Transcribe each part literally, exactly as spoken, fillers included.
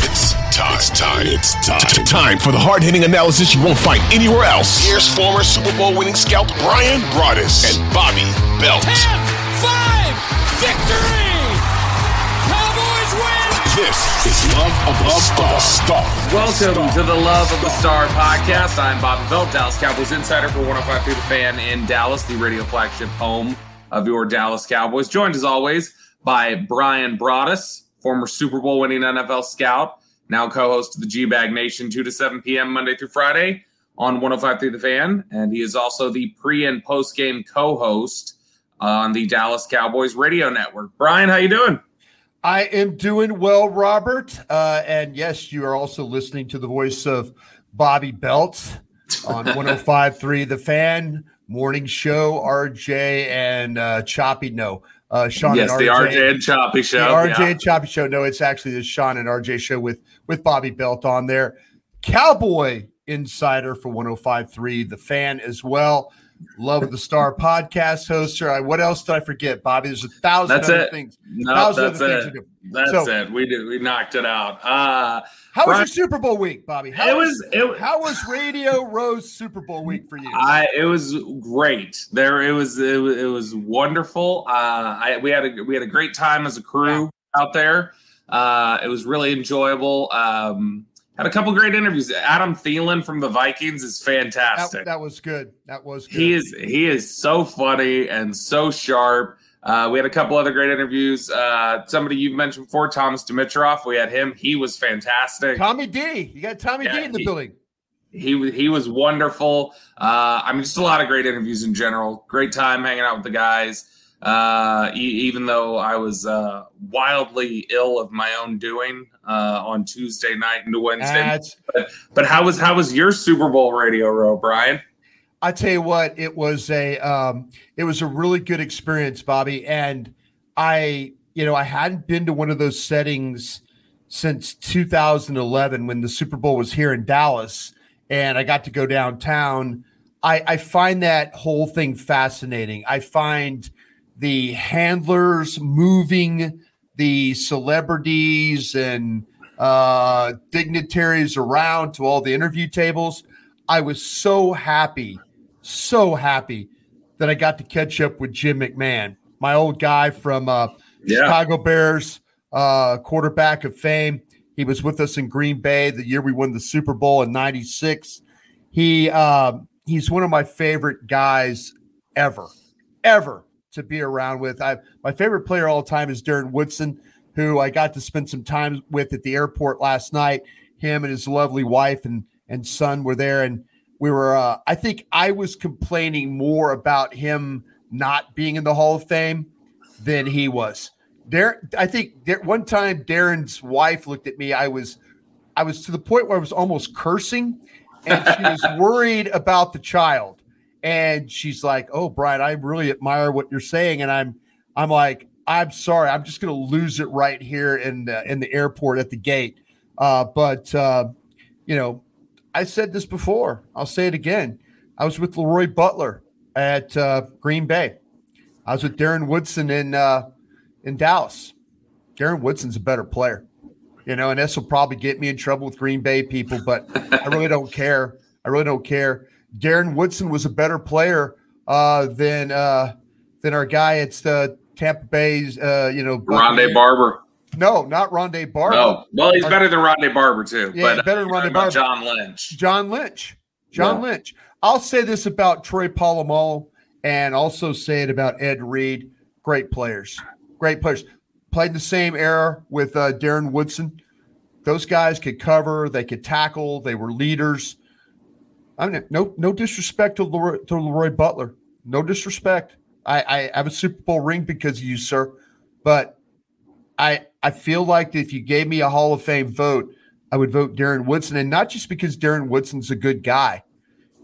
It's time. It's time. It's time. T- time for the hard-hitting analysis you won't find anywhere else. Here's former Super Bowl-winning scout Brian Broaddus and Bobby Belt. ten five victory! Cowboys win! This is Love of the Star. Star. Welcome Star. to the Love of the Star podcast. I'm Bobby Belt, Dallas Cowboys insider for one oh five point three The Fan in Dallas, the radio flagship home of your Dallas Cowboys. Joined, as always, by Brian Broaddus, former Super Bowl-winning N F L scout, now co-host of the G-Bag Nation, two to seven p.m. Monday through Friday on one oh five point three The Fan. And he is also the pre- and post-game co-host on the Dallas Cowboys radio network. Brian, how you doing? I am doing well, Robert. Uh, and, yes, you are also listening to the voice of Bobby Belt on one oh five point three The Fan, morning show, R J, and uh, Choppy No. Uh, Sean yes, and the R J and Choppy show. The R J yeah. and Choppy show. No, it's actually the Sean and R J show with, with Bobby Belt on there. Cowboy insider for one oh five point three, The Fan as well. Love of the Star podcast host. Sir, what else did I forget, Bobby? There's a thousand that's other it. things. No, thousand that's other it. Things to do. That's so, it. We did. We knocked it out. Uh, how Brian, was your Super Bowl week, Bobby? How it was. was it, how was Radio Row's Super Bowl week for you? I, it was great. There. It was. It was, it was wonderful. Uh, I, we had a we had a great time as a crew out there. Uh, it was really enjoyable. Um, Had a couple great interviews. Adam Thielen from the Vikings is fantastic. That, that was good. That was good. He is he is so funny and so sharp. Uh, we had a couple other great interviews. Uh, somebody you've mentioned before, Thomas Dimitroff. We had him. He was fantastic. Tommy D. You got Tommy yeah, D in the he, building. He he was wonderful. Uh, I mean, just a lot of great interviews in general. Great time hanging out with the guys. Uh, e- even though I was uh, wildly ill of my own doing uh, on Tuesday night into Wednesday, but, but how was how was your Super Bowl radio row, Brian? I tell you what, it was a um, it was a really good experience, Bobby. And I, you know, I hadn't been to one of those settings since two thousand eleven when the Super Bowl was here in Dallas, and I got to go downtown. I, I find that whole thing fascinating. I find the handlers moving the celebrities and uh, dignitaries around to all the interview tables. I was so happy, so happy that I got to catch up with Jim McMahon, my old guy from uh, yeah. Chicago Bears, uh, quarterback of fame. He was with us in Green Bay the year we won the Super Bowl in ninety-six. He uh, he's one of my favorite guys ever, ever. to be around with. I my favorite player all time is Darren Woodson, who I got to spend some time with at the airport last night. Him and his lovely wife and and son were there, and we were uh, I think I was complaining more about him not being in the Hall of Fame than he was. Darren, I think there, one time Darren's wife looked at me. I was, I was to the point where I was almost cursing, and she was worried about the child. And she's like, "Oh, Brian, I really admire what you're saying." And I'm, I'm like, "I'm sorry, I'm just going to lose it right here in the, in the airport at the gate." Uh, but uh, you know, I said this before. I'll say it again. I was with Leroy Butler at uh, Green Bay. I was with Darren Woodson in uh, in Dallas. Darren Woodson's a better player, you know, and this will probably get me in trouble with Green Bay people, but I really don't care. I really don't care. Darren Woodson was a better player uh, than uh, than our guy. It's the Tampa Bay's, uh, you know, Ronde Barber. No, not Ronde Barber. No, well, he's better than Ronde Barber too. Yeah, but, he's better than Ronde Barber. John Lynch. John Lynch. John yeah. Lynch. I'll say this about Troy Polamalu, and also say it about Ed Reed. Great players. Great players. Played the same era with uh, Darren Woodson. Those guys could cover. They could tackle. They were leaders. I mean, no, no disrespect to Leroy, to Leroy Butler. No disrespect. I, I have a Super Bowl ring because of you, sir. But I I feel like if you gave me a Hall of Fame vote, I would vote Darren Woodson, and not just because Darren Woodson's a good guy.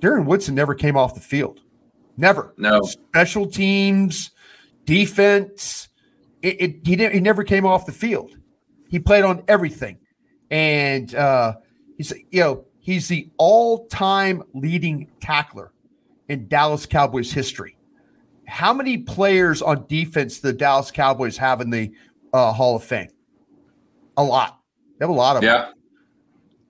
Darren Woodson never came off the field. Never. No. Special teams, defense. It, it he didn't. He never came off the field. He played on everything, and uh, he's you know. He's the all-time leading tackler in Dallas Cowboys history. How many players on defense the Dallas Cowboys have in the uh, Hall of Fame? A lot. They have a lot of yeah. them.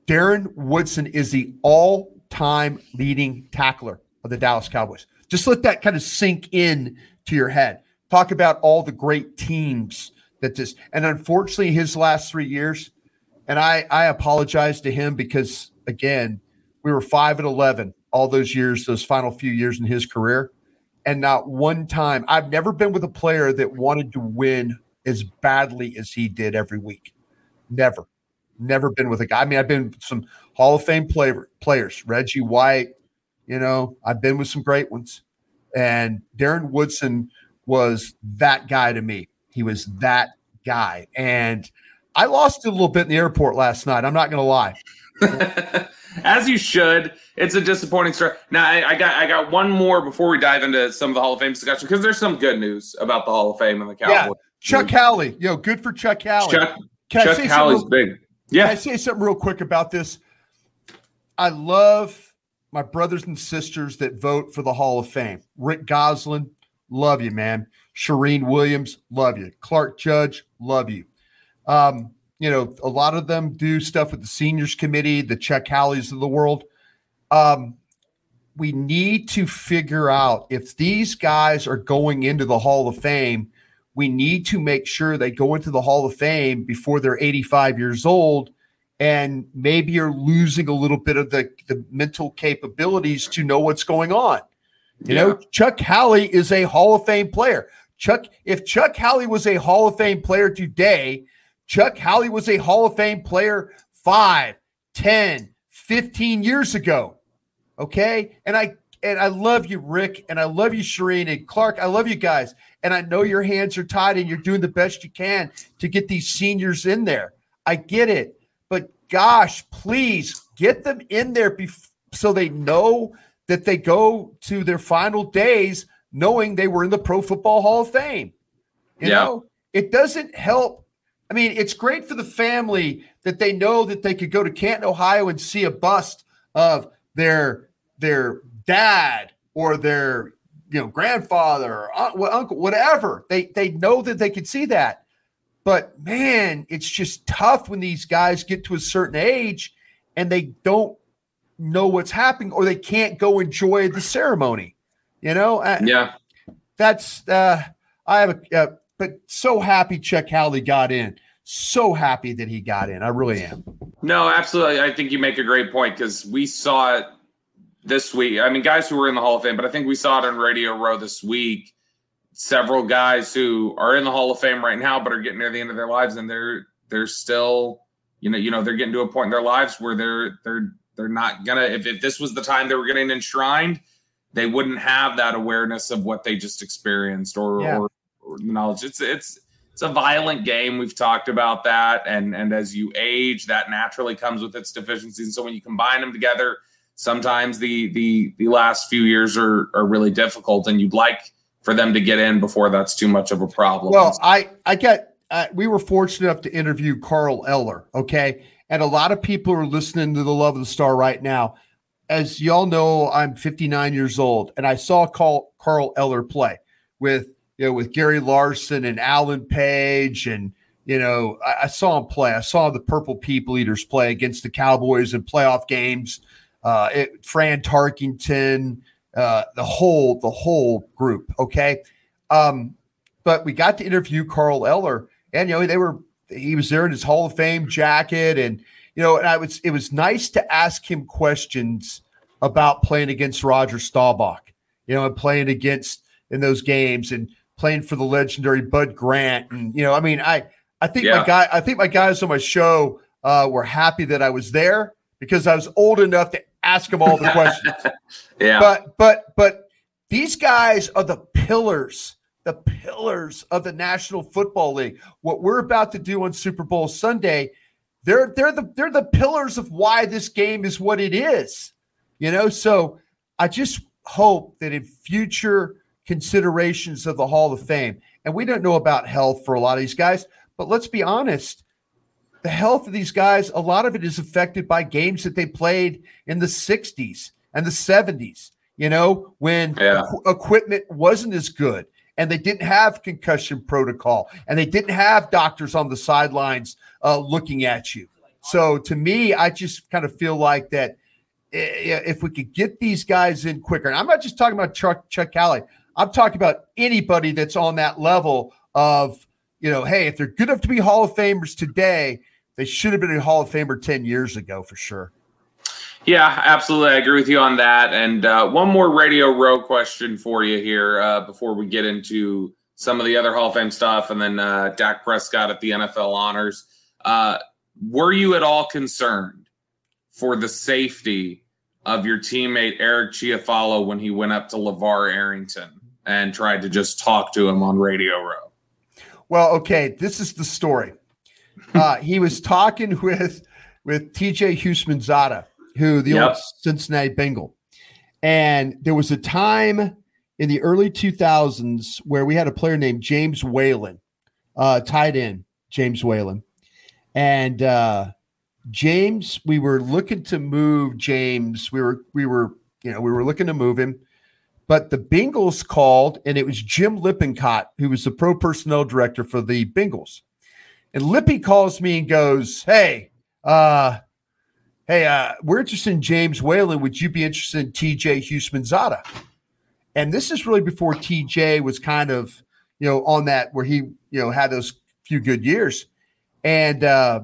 Darren Woodson is the all-time leading tackler of the Dallas Cowboys. Just let that kind of sink in to your head. Talk about all the great teams that this – and unfortunately, his last three years, and I, I apologize to him because – again, we were five and eleven all those years, those final few years in his career. And not one time, I've never been with a player that wanted to win as badly as he did every week. Never, never been with a guy. I mean, I've been with some Hall of Fame play, players, Reggie White, you know, I've been with some great ones. And Darren Woodson was that guy to me. He was that guy. And I lost it a little bit in the airport last night. I'm not going to lie. As you should. It's a disappointing story. Now, I, I got I got one more before we dive into some of the Hall of Fame discussion, because there's some good news about the Hall of Fame and the Cowboys. Yeah. Chuck Howley, yo, good for Chuck Howley. Chuck, Chuck Howley's big. Yeah. Can I say something real quick about this? I love my brothers and sisters that vote for the Hall of Fame. Rick Goslin, love you, man. Shereen Williams, love you. Clark Judge, love you. Um, you know, a lot of them do stuff with the seniors committee, the Chuck Howleys of the world. Um, we need to figure out if these guys are going into the Hall of Fame, we need to make sure they go into the Hall of Fame before they're eighty-five years old. And maybe you're losing a little bit of the, the mental capabilities to know what's going on. You yeah. know, Chuck Howley is a Hall of Fame player. Chuck, if Chuck Howley was a Hall of Fame player today, Chuck Howley was a Hall of Fame player five, ten, fifteen years ago, okay? And I and I love you, Rick, and I love you, Shereen, and Clark. I love you guys, and I know your hands are tied and you're doing the best you can to get these seniors in there. I get it, but gosh, please get them in there bef- so they know that they go to their final days knowing they were in the Pro Football Hall of Fame. You yeah. know, it doesn't help. I mean, it's great for the family that they know that they could go to Canton, Ohio and see a bust of their their dad or their you know grandfather or uncle, whatever. They they know that they could see that. But, man, it's just tough when these guys get to a certain age and they don't know what's happening or they can't go enjoy the ceremony. You know? Yeah. That's uh, – I have a uh, – but so happy Chuck Howley got in. So happy that he got in. I really am. No, absolutely. I think you make a great point because we saw it this week. I mean, guys who were in the Hall of Fame, but I think we saw it on Radio Row this week. Several guys who are in the Hall of Fame right now but are getting near the end of their lives, and they're they're still, you know, you know, they're getting to a point in their lives where they're they're they're not gonna if, if this was the time they were getting enshrined, they wouldn't have that awareness of what they just experienced or, yeah. or knowledge. It's it's it's a violent game. We've talked about that, and and as you age, that naturally comes with its deficiencies. And so when you combine them together, sometimes the the the last few years are are really difficult, and you'd like for them to get in before that's too much of a problem. Well, I I get uh, we were fortunate enough to interview Carl Eller, okay, and a lot of people are listening to the Love of the Star right now. As y'all know, I'm fifty-nine years old, and I saw Carl, Carl Eller play with you know with Gary Larson and Alan Page, and you know I, I saw him play. I saw the Purple People Eaters play against the Cowboys in playoff games. Uh, it, Fran Tarkington, uh, the whole the whole group. Okay, um, but we got to interview Carl Eller, and you know they were he was there in his Hall of Fame jacket and. You know, and I was, it was nice to ask him questions about playing against Roger Staubach, you know, and playing against in those games and playing for the legendary Bud Grant. And, you know, I mean, I, I think yeah. my guy, I think my guys on my show uh, were happy that I was there because I was old enough to ask them all the questions. yeah. But, but, but these guys are the pillars, the pillars of the National Football League. What we're about to do on Super Bowl Sunday, They're they're the they're the pillars of why this game is what it is, you know. So I just hope that in future considerations of the Hall of Fame, and we don't know about health for a lot of these guys, but let's be honest, the health of these guys, a lot of it is affected by games that they played in the sixties and the seventies, you know, when yeah. equ- equipment wasn't as good and they didn't have concussion protocol, and they didn't have doctors on the sidelines uh, looking at you. So to me, I just kind of feel like that if we could get these guys in quicker, and I'm not just talking about Chuck, Chuck Howley, I'm talking about anybody that's on that level of, you know, hey, if they're good enough to be Hall of Famers today, they should have been a Hall of Famer ten years ago for sure. Yeah, absolutely. I agree with you on that. And uh, one more Radio Row question for you here uh, before we get into some of the other Hall of Fame stuff and then uh, Dak Prescott at the N F L Honors. Uh, were you at all concerned for the safety of your teammate Eric Chiafalo when he went up to LeVar Arrington and tried to just talk to him on Radio Row? Well, okay, this is the story. Uh, he was talking with, with T J Houshmandzadeh, who the yep. old Cincinnati Bengal. And there was a time in the early two thousands where we had a player named James Whalen, uh, tight end, James Whalen. And uh, James, we were looking to move James. We were, we were, you know, we were looking to move him, but the Bengals called, and it was Jim Lippincott, who was the pro personnel director for the Bengals. And Lippy calls me and goes, Hey, uh, Hey, uh, we're interested in James Whalen. Would you be interested in T J Houshmandzadeh? And this is really before T J was kind of, you know, on that where he, you know, had those few good years. And uh,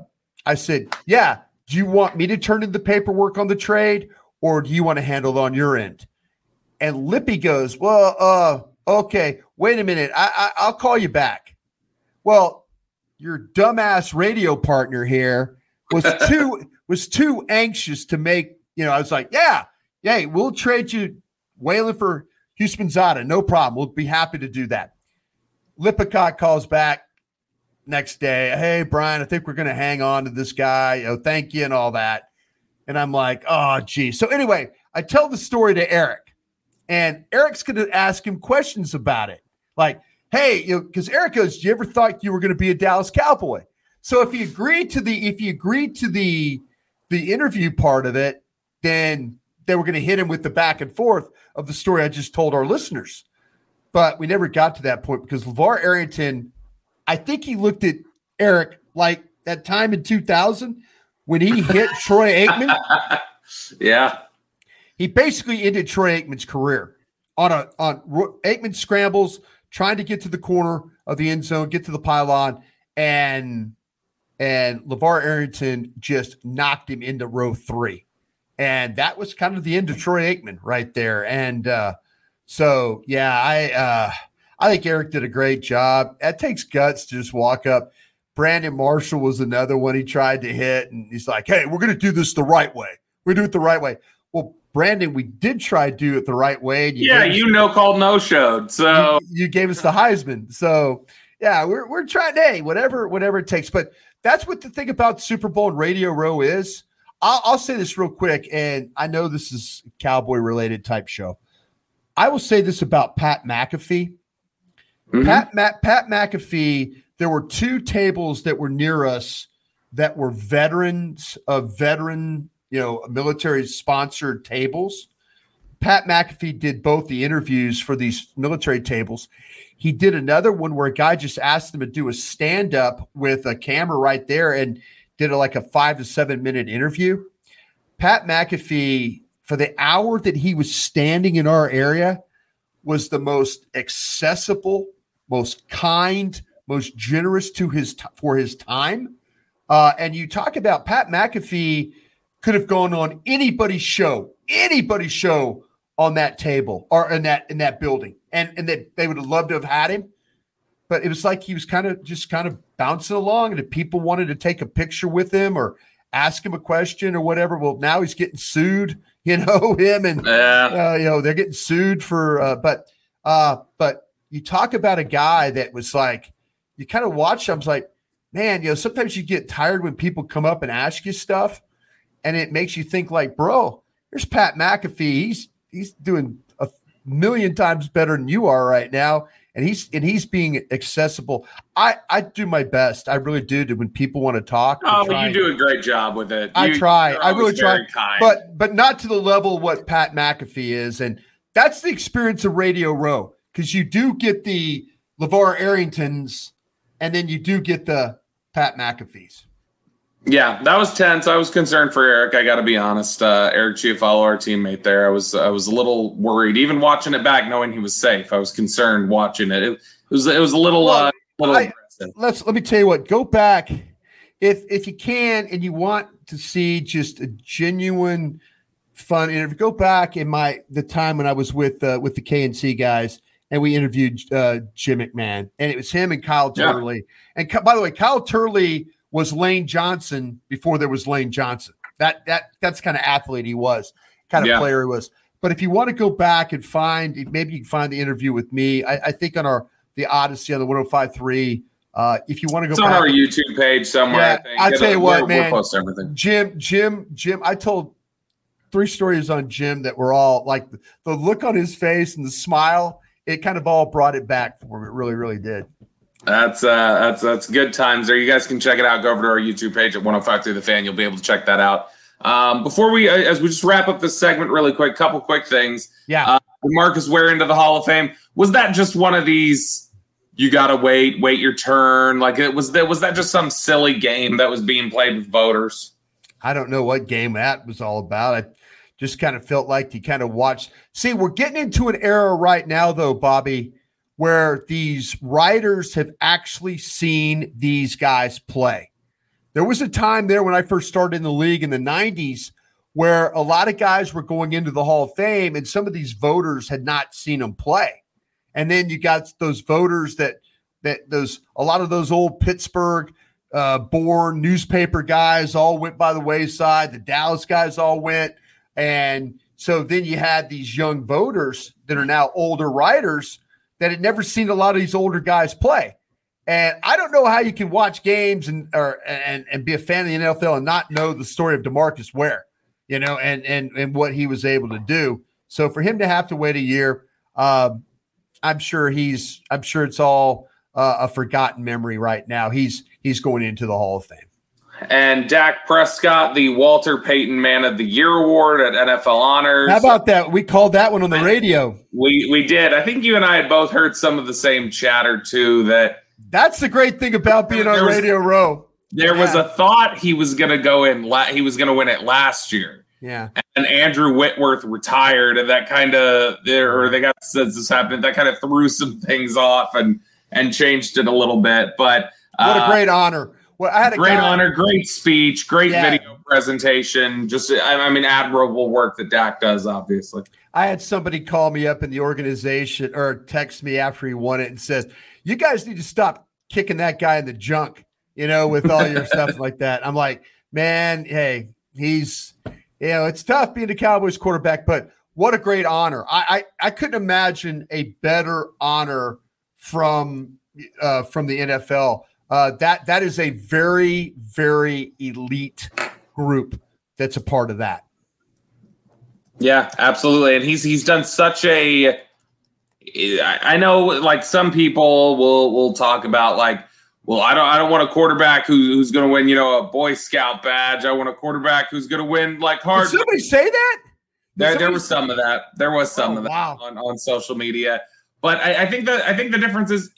I said, yeah, do you want me to turn in the paperwork on the trade, or do you want to handle it on your end? And Lippy goes, well, uh, okay, wait a minute. I, I, I'll call you back. Well, your dumbass radio partner here was too – was too anxious to make, you know, I was like, yeah, yeah, we'll trade you Whalen for Houshmandzadeh. No problem. We'll be happy to do that. Lippincott calls back next day. Hey, Brian, I think we're going to hang on to this guy. You know, thank you and all that. And I'm like, oh, geez. So anyway, I tell the story to Eric, and Eric's going to ask him questions about it. Like, hey, you know, because Eric goes, you ever thought you were going to be a Dallas Cowboy? So if you agreed to the, if you agreed to the, the interview part of it, then they were going to hit him with the back and forth of the story I just told our listeners. But we never got to that point because LeVar Arrington, I think he looked at Eric like that time in two thousand when he hit Troy Aikman. Yeah. He basically ended Troy Aikman's career on a on Aikman scrambles, trying to get to the corner of the end zone, get to the pylon, and And LeVar Arrington just knocked him into row three. And that was kind of the end of Troy Aikman right there. And uh, so, yeah, I uh, I think Eric did a great job. That takes guts to just walk up. Brandon Marshall was another one he tried to hit. And he's like, hey, we're going to do this the right way. We're going to do it the right way. Well, Brandon, we did try to do it the right way. And you yeah, you us, know, called no-showed. So you, you gave us the Heisman. So yeah, we're we're trying. Hey, whatever, whatever it takes. But that's what the thing about Super Bowl and Radio Row is. I'll, I'll say this real quick, and I know this is Cowboy-related type show. I will say this about Pat McAfee. Mm-hmm. Pat, Matt, Pat McAfee, there were two tables that were near us that were veterans of veteran, you know, military-sponsored tables. Pat McAfee did both the interviews for these military tables. He did another one where a guy just asked him to do a stand-up with a camera right there and did a, like a five- to seven-minute interview. Pat McAfee, for the hour that he was standing in our area, was the most accessible, most kind, most generous to his t- for his time. Uh, and you talk about Pat McAfee could have gone on anybody's show, anybody's show on that table or in that in that building, and and they, they would have loved to have had him. But it was like he was kind of just kind of bouncing along, and if people wanted to take a picture with him or ask him a question or whatever, well, now he's getting sued. You know him, and yeah. uh, you know they're getting sued for. Uh, but uh, but you talk about a guy that was like, you kind of watch him. I was like, man, you know, sometimes you get tired when people come up and ask you stuff, and it makes you think like, bro, here's Pat McAfee. He's he's doing a million times better than you are right now, and he's and he's being accessible. I, I do my best. I really do. To, when people want to talk, oh, to you do and, a great job with it. You, I try. I really try, kind. but but not to the level of what Pat McAfee is, and that's the experience of Radio Row, because you do get the LeVar Arringtons. And then you do get the Pat McAfees. Yeah, that was tense. I was concerned for Eric. I got to be honest. Uh, Eric Chiafalo, our teammate there, I was I was a little worried. Even watching it back, knowing he was safe, I was concerned watching it. It, it was it was a little. Well, uh, little I, let's let me tell you what. Go back if if you can, and you want to see just a genuine fun interview. Go back in my the time when I was with uh, with the K and C guys. And we interviewed uh, Jim McMahon, and it was him and Kyle Turley. Yeah. And co- by the way, Kyle Turley was Lane Johnson before there was Lane Johnson. That that that's kind of athlete he was, kind of yeah. player he was. But if you want to go back and find, maybe you can find the interview with me. I, I think on our the Odyssey on the one oh five point three. Uh, if you want to go, it's back, on our YouTube page somewhere. Yeah, I think. I'll Get tell a, you what, man. We'll post everything. Jim, Jim, Jim. I told three stories on Jim that were all like the, the look on his face and the smile. It kind of all brought it back for him. It really, really did. That's uh, that's that's good times there. You guys can check it out. Go over to our YouTube page at one oh five point three The Fan. You'll be able to check that out. Um, before we, as we just wrap up this segment really quick, couple quick things. Yeah. Uh, Marcus Ware into the Hall of Fame. Was that just one of these, you got to wait, wait your turn? Like, it was that, was that just some silly game that was being played with voters? I don't know what game that was all about. I just kind of felt like you kind of watched. See, we're getting into an era right now, though, Bobby, where these writers have actually seen these guys play. There was a time there when I first started in the league in the nineties where a lot of guys were going into the Hall of Fame and some of these voters had not seen them play. And then you got those voters that, that those, a lot of those old Pittsburgh uh, born newspaper guys all went by the wayside. The Dallas guys all went. And so then you had these young voters that are now older writers that had never seen a lot of these older guys play. And I don't know how you can watch games and or and, and be a fan of the N F L and not know the story of DeMarcus Ware, you know, and and and what he was able to do. So for him to have to wait a year, um, I'm sure he's I'm sure it's all uh, a forgotten memory right now. He's he's going into the Hall of Fame. And Dak Prescott, the Walter Payton Man of the Year Award at N F L Honors. How about that? We called that one on the radio. We we did. I think you and I had both heard some of the same chatter, too. That That's the great thing about being on was, Radio Row. There yeah. was a thought he was going to go in. La- he was going to win it last year. Yeah. And Andrew Whitworth retired, and that kind of – or they got since this happened, that kind of threw some things off and, and changed it a little bit. But uh, what a great honor. Well, I had a great guy, honor, great speech, great yeah. video presentation. Just, I mean, admirable work that Dak does, obviously. I had somebody call me up in the organization or text me after he won it and says, you guys need to stop kicking that guy in the junk, you know, with all your stuff like that. I'm like, man, hey, he's Yeah, it's tough being the Cowboys quarterback, but what a great honor. I I, I couldn't imagine a better honor from uh, from the N F L. Uh, that that is a very, very elite group that's a part of that. Yeah, absolutely. And he's he's done such a I know like some people will will talk about like, well, I don't I don't want a quarterback who, who's going to win, you know, a Boy Scout badge. I want a quarterback who's going to win like hard. Did somebody say that? Did there there was some that? of that. There was some oh, of that wow. on, on social media. But I, I think that I think the difference is,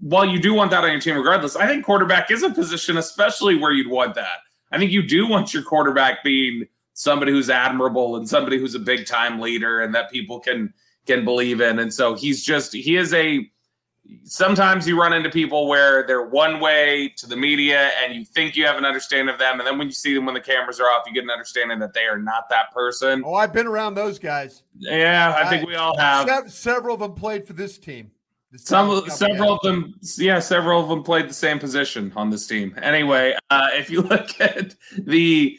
while you do want that on your team regardless, I think quarterback is a position especially where you'd want that. I think you do want your quarterback being somebody who's admirable and somebody who's a big-time leader and that people can can believe in. And so he's just – he is a – sometimes you run into people where they're one way to the media and you think you have an understanding of them. And then when you see them when the cameras are off, you get an understanding that they are not that person. Oh, I've been around those guys. Yeah, I, I think we all have. Se- several of them played for this team. Some, several of them, yeah, several of them played the same position on this team. Anyway, uh, if you look at the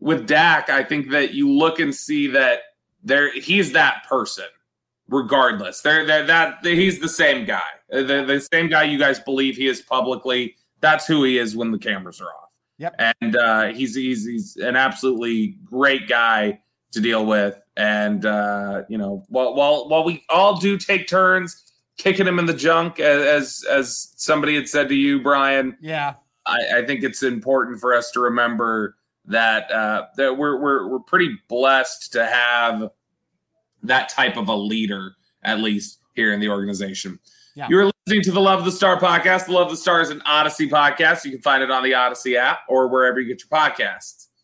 with Dak, I think that you look and see that there he's that person, regardless. There, that he's the same guy, the, the same guy you guys believe he is publicly. That's who he is when the cameras are off. Yep, and uh, he's he's he's an absolutely great guy to deal with, and uh, you know, while while while we all do take turns kicking him in the junk, as as somebody had said to you, Brian. Yeah, I, I think it's important for us to remember that uh, that we're we're we're pretty blessed to have that type of a leader, at least here in the organization. Yeah. You're listening to the Love of the Star podcast. The Love of the Star is an Odyssey podcast. You can find it on the Odyssey app or wherever you get your podcasts.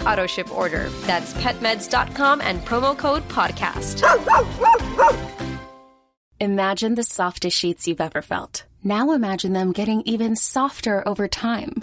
AutoShip order. That's PetMeds dot com and promo code PODCAST. Imagine the softest sheets you've ever felt. Now imagine them getting even softer over time.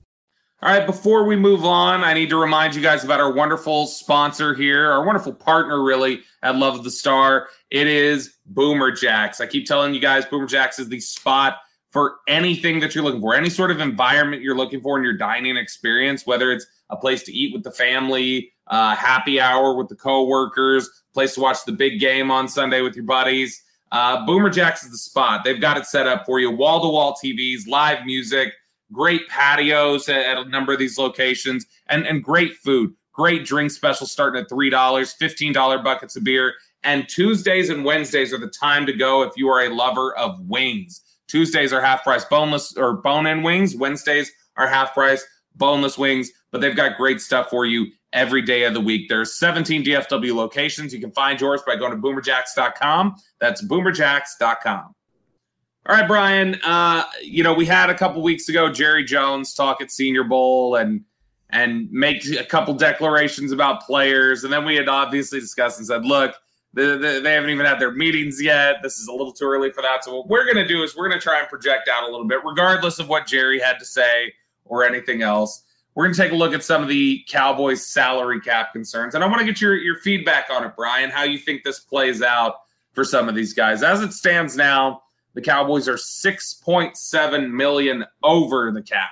All right, before we move on, I need to remind you guys about our wonderful sponsor here, our wonderful partner, really, at Love of the Star. It is Boomer Jacks. I keep telling you guys, Boomer Jacks is the spot for anything that you're looking for, any sort of environment you're looking for in your dining experience, whether it's a place to eat with the family, uh, happy hour with the coworkers, place to watch the big game on Sunday with your buddies. Uh, Boomer Jacks is the spot. They've got it set up for you, wall-to-wall T Vs, live music, great patios at a number of these locations, and, and great food, great drink specials starting at three dollars, fifteen dollars buckets of beer. And Tuesdays and Wednesdays are the time to go if you are a lover of wings. Tuesdays are half-price boneless or bone-in wings. Wednesdays are half-price boneless wings, but they've got great stuff for you every day of the week. There are seventeen D F W locations. You can find yours by going to boomer jacks dot com. That's boomer jacks dot com. All right, Brian, uh, you know, we had a couple weeks ago Jerry Jones talk at Senior Bowl and and make a couple declarations about players. And then we had obviously discussed and said, look, the, the, they haven't even had their meetings yet. This is a little too early for that. So what we're going to do is we're going to try and project out a little bit, regardless of what Jerry had to say or anything else. We're going to take a look at some of the Cowboys' salary cap concerns. And I want to get your, your feedback on it, Brian, how you think this plays out for some of these guys. As it stands now, The Cowboys are six point seven million dollars over the cap.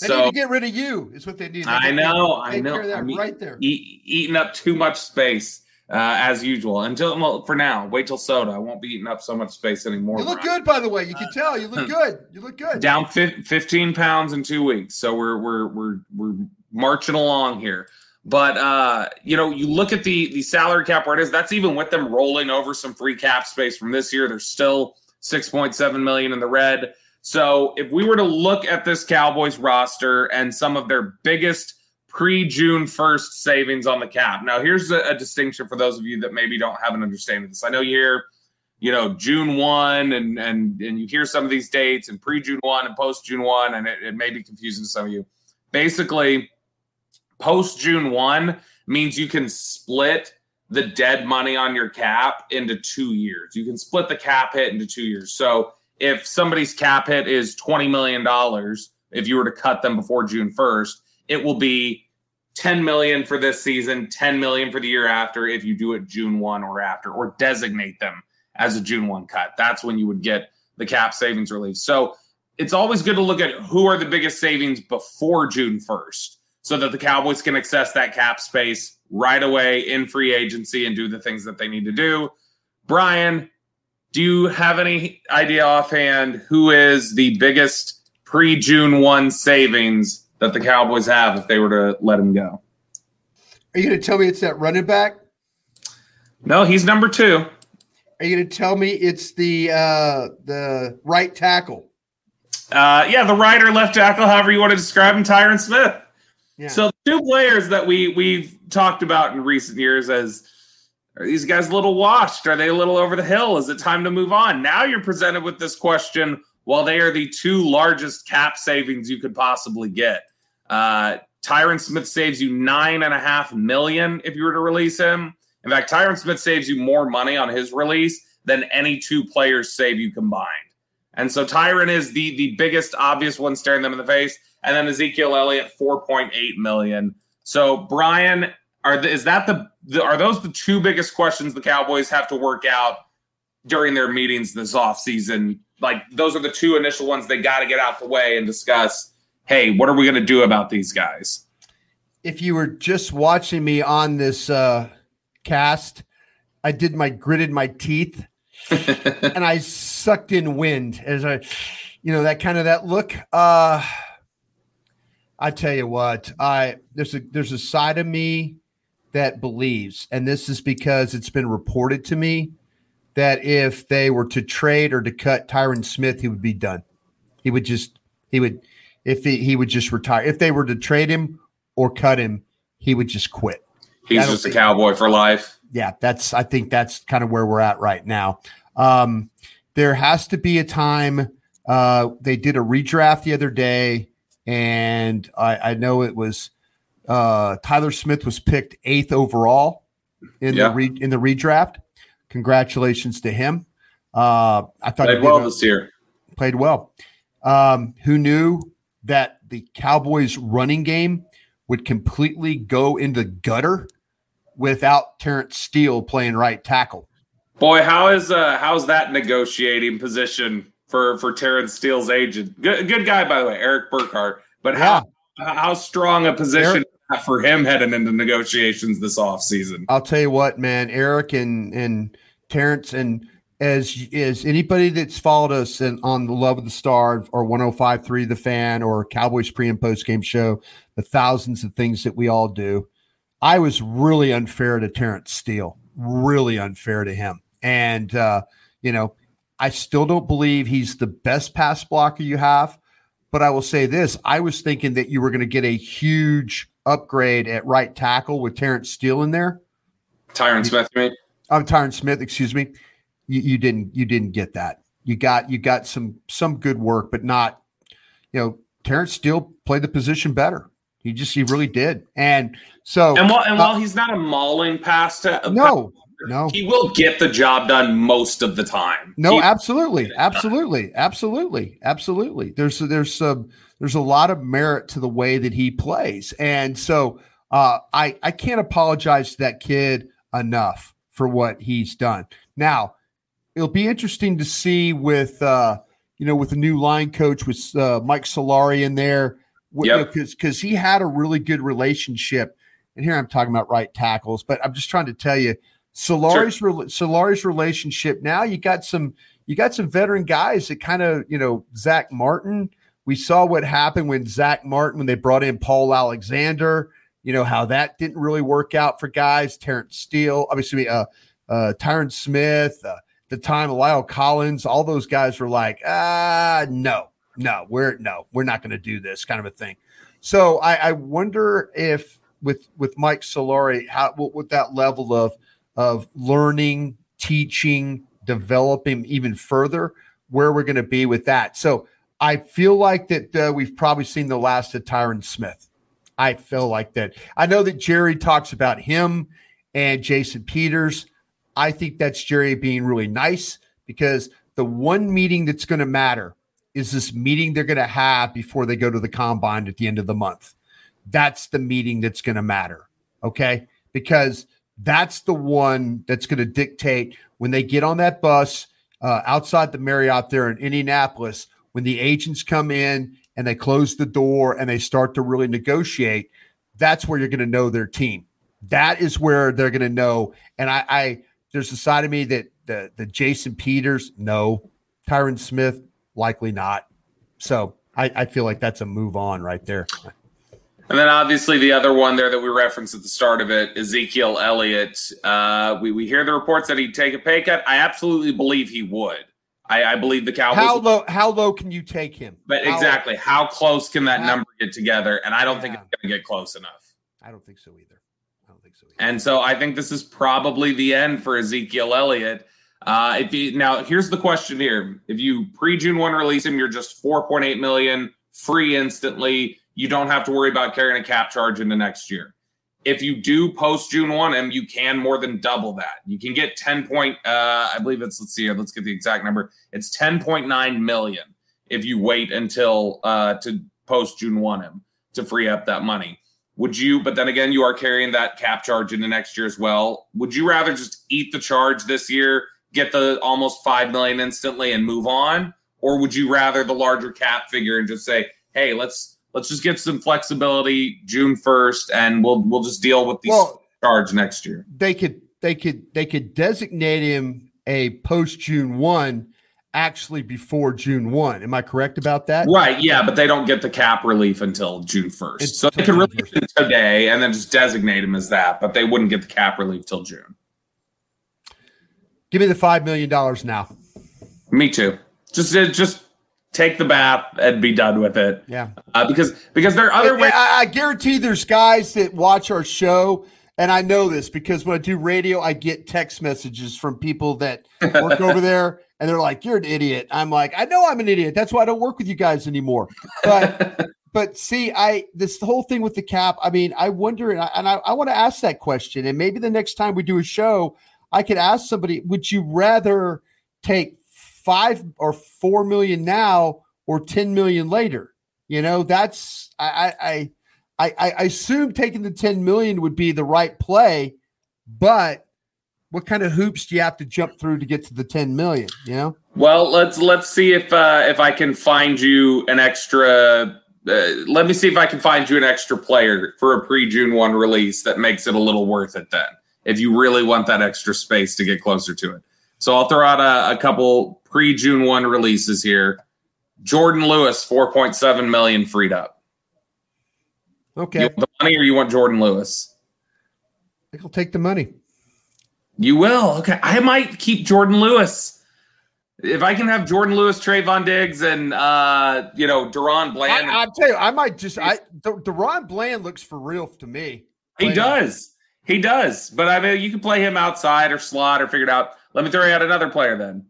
They so, need to get rid of you is what they need. They I know, I know. That I mean, right there. Eat, eating up too much space uh, as usual. Until well, for now, wait till Soto. I won't be eating up so much space anymore. You look Brian. good, by the way. You can tell. You look good. You look good. Down fifteen pounds in two weeks. So we're we're we're we're marching along here. But uh, you know, you look at the the salary cap where it is. That's even with them rolling over some free cap space from this year. They're still six point seven million dollars in the red. So if we were to look at this Cowboys roster and some of their biggest pre-June first savings on the cap. Now, here's a, a distinction for those of you that maybe don't have an understanding of this. I know you hear, you know, June first and and and you hear some of these dates and pre-June first and post-June first, and it, it may be confusing to some of you. Basically, post-June first means you can split the dead money on your cap into two years. You can split the cap hit into two years. So if somebody's cap hit is twenty million dollars, if you were to cut them before June first, it will be ten million dollars for this season, ten million dollars for the year after if you do it June first or after, or designate them as a June first cut. That's when you would get the cap savings relief. So it's always good to look at who are the biggest savings before June first so that the Cowboys can access that cap space right away in free agency and do the things that they need to do. Brian, do you have any idea offhand who is the biggest pre-June first savings that the Cowboys have if they were to let him go? Are you going to tell me it's that running back? No, he's number two. Are you going to tell me it's the uh, the right tackle? Uh, yeah, the right or left tackle, however you want to describe him, Tyron Smith. Yeah. So two players that we, we've talked about in recent years as – are these guys a little washed? Are they a little over the hill? Is it time to move on? Now you're presented with this question while they are the two largest cap savings you could possibly get. Uh, Tyron Smith saves you nine point five million dollars if you were to release him. In fact, Tyron Smith saves you more money on his release than any two players save you combined. And so Tyron is the, the biggest obvious one staring them in the face. And then Ezekiel Elliott, four point eight million dollars. So, Brian, Are the, is that the, the are those the two biggest questions the Cowboys have to work out during their meetings this offseason? Like, those are the two initial ones they got to get out the way and discuss, hey, what are we going to do about these guys? If you were just watching me on this uh, cast, I did my gritted my teeth and I sucked in wind as I, you know, that kind of that look. Uh, I tell you what, I there's a there's a side of me that believes, and this is because it's been reported to me, that if they were to trade or to cut Tyron Smith, he would be done. He would just, he would, if he, he would just retire. If they were to trade him or cut him, he would just quit. He's just a Cowboy for life. Yeah, that's, I think that's kind of where we're at right now. Um, there has to be a time, uh, they did a redraft the other day, and I, I know it was, Uh, Tyler Smith was picked eighth overall in yeah. the re- in the redraft. Congratulations to him. Uh, I thought played he well a, this year. Played well. Um, who knew that the Cowboys' running game would completely go in the gutter without Terrence Steele playing right tackle? Boy, how is uh, how's that negotiating position for for Terrence Steele's agent? Good, good guy, by the way, Eric Burkhart. But yeah. how how strong a position? Eric- for him heading into negotiations this offseason. I'll tell you what, man, Eric and, and Terrence, and as is anybody that's followed us in, on the Love of the Star or one oh five point three The Fan or Cowboys pre and post game show, the thousands of things that we all do, I was really unfair to Terrence Steele, really unfair to him. And, uh, you know, I still don't believe he's the best pass blocker you have, but I will say this. I was thinking that you were going to get a huge upgrade at right tackle with Terrence Steele in there. Tyron Smith, you mean? I'm um, Tyron Smith, excuse me. You, you didn't you didn't get that. You got you got some some good work, but not, you know, Terrence Steele played the position better. He just he really did. And so And while and while uh, he's not a mauling pass to No, pass, no. He will get the job done most of the time. No, he absolutely. Absolutely. Absolutely. Absolutely. There's there's some There's a lot of merit to the way that he plays. And so uh, I, I can't apologize to that kid enough for what he's done. Now, it'll be interesting to see with uh, you know, with the new line coach with uh, Mike Solari in there, because yep. because he had a really good relationship. And here I'm talking about right tackles, but I'm just trying to tell you, Solari's sure. re- Solari's relationship. Now you got some you got some veteran guys that kind of, you know, Zach Martin. We saw what happened when Zach Martin, when they brought in Paul Alexander, you know, how that didn't really work out for guys. Terrence Steele, obviously, uh, uh, Tyron Smith, uh, at the time, Lyle Collins, all those guys were like, ah, no, no, we're no, we're not going to do this kind of a thing. So I, I wonder if with with Mike Solari, how what, what that level of of learning, teaching, developing even further, where we're going to be with that. So I feel like that uh, we've probably seen the last of Tyron Smith. I feel like that. I know that Jerry talks about him and Jason Peters. I think that's Jerry being really nice, because the one meeting that's going to matter is this meeting they're going to have before they go to the combine at the end of the month. That's the meeting that's going to matter, okay? Because that's the one that's going to dictate when they get on that bus uh, outside the Marriott there in Indianapolis. When the agents come in and they close the door and they start to really negotiate, that's where you're going to know their team. That is where they're going to know. And I, I there's a side of me that the, the Jason Peters, no. Tyron Smith, likely not. So I, I feel like that's a move on right there. And then obviously the other one there that we referenced at the start of it, Ezekiel Elliott. Uh, we, we hear the reports that he'd take a pay cut. I absolutely believe he would. I, I believe the Cowboys. How low? How low can you take him? But how exactly, low? How close can that how? number get together? And I don't yeah. think it's going to get close enough. I don't think so either. I don't think so either. And so I think this is probably the end for Ezekiel Elliott. Uh, if you now, here's the question here: if you pre-June first release him, you're just four point eight million dollars free instantly. You don't have to worry about carrying a cap charge into next year. If you do post June first him, you can more than double that. You can get ten point, uh, I believe it's, let's see here, let's get the exact number. It's ten point nine million if you wait until uh, to post June first him to free up that money. Would you, but then again, you are carrying that cap charge into next year as well. Would you rather just eat the charge this year, get the almost five million instantly and move on? Or would you rather the larger cap figure and just say, hey, let's, Let's just get some flexibility June first, and we'll we'll just deal with these well, charge next year. They could they could they could designate him a post June first, actually before June first. Am I correct about that? Right. Yeah, but they don't get the cap relief until June first, it's so they could release him today and then just designate him as that. But they wouldn't get the cap relief till June. Give me the five million dollars now. Me too. Just just. Take the bath and be done with it. Yeah, uh, because because there are other ways. I, I guarantee there's guys that watch our show, and I know this because when I do radio, I get text messages from people that work over there, and they're like, "You're an idiot." I'm like, "I know I'm an idiot. That's why I don't work with you guys anymore." But but see, I this whole thing with the cap. I mean, I wonder, and I, and I, I want to ask that question, and maybe the next time we do a show, I could ask somebody, "Would you rather take five or four million now or ten million later?" You know, that's, I, I, I, I assume taking the ten million would be the right play, but what kind of hoops do you have to jump through to get to the ten million? You know? Well, let's, let's see if, uh, if I can find you an extra, uh, let me see if I can find you an extra player for a pre-June first release that makes it a little worth it then, if you really want that extra space to get closer to it. So I'll throw out a, a couple pre-June first releases here. Jordan Lewis, four point seven million dollars freed up. Okay. You want the money or you want Jordan Lewis? I think I'll take the money. You will? Okay. I might keep Jordan Lewis. If I can have Jordan Lewis, Trayvon Diggs, and, uh, you know, Deron Bland. I, I'll tell you, I might just – I Deron Bland looks for real to me. He does. He does. But, I mean, you can play him outside or slot or figure it out. Let me throw out another player then.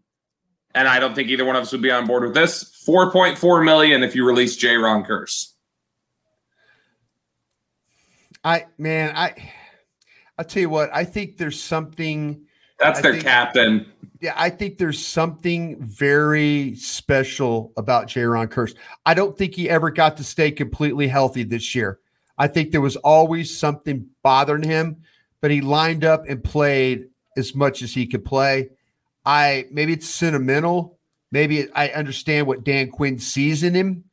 And I don't think either one of us would be on board with this. four point four million dollars if you release Jaron Curse. I man, I I'll tell you what, I think there's something that's I their think, captain. Yeah, I think there's something very special about Jaron Curse. I don't think he ever got to stay completely healthy this year. I think there was always something bothering him, but he lined up and played as much as he could play. I maybe it's sentimental. Maybe I understand what Dan Quinn sees in him.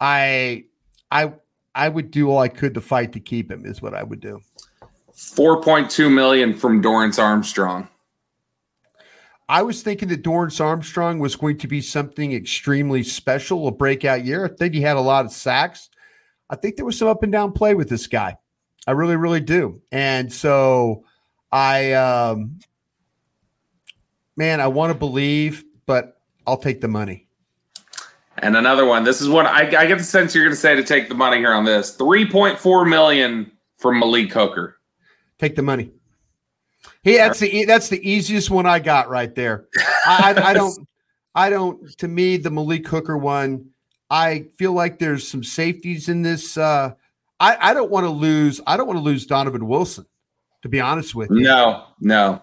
I I I would do all I could to fight to keep him is what I would do. four point two million dollars from Dorrance Armstrong. I was thinking that Dorrance Armstrong was going to be something extremely special, a breakout year. I think he had a lot of sacks. I think there was some up and down play with this guy. I really, really do. And so I, um, man, I want to believe, but I'll take the money. And another one. This is what I, I get the sense you're going to say to take the money here on this. three point four million dollars from Malik Hooker. Take the money. He that's the that's the easiest one I got right there. I, I, I don't I don't to me the Malik Hooker one. I feel like there's some safeties in this. Uh, I I don't want to lose. I don't want to lose Donovan Wilson. To be honest with you, no, no,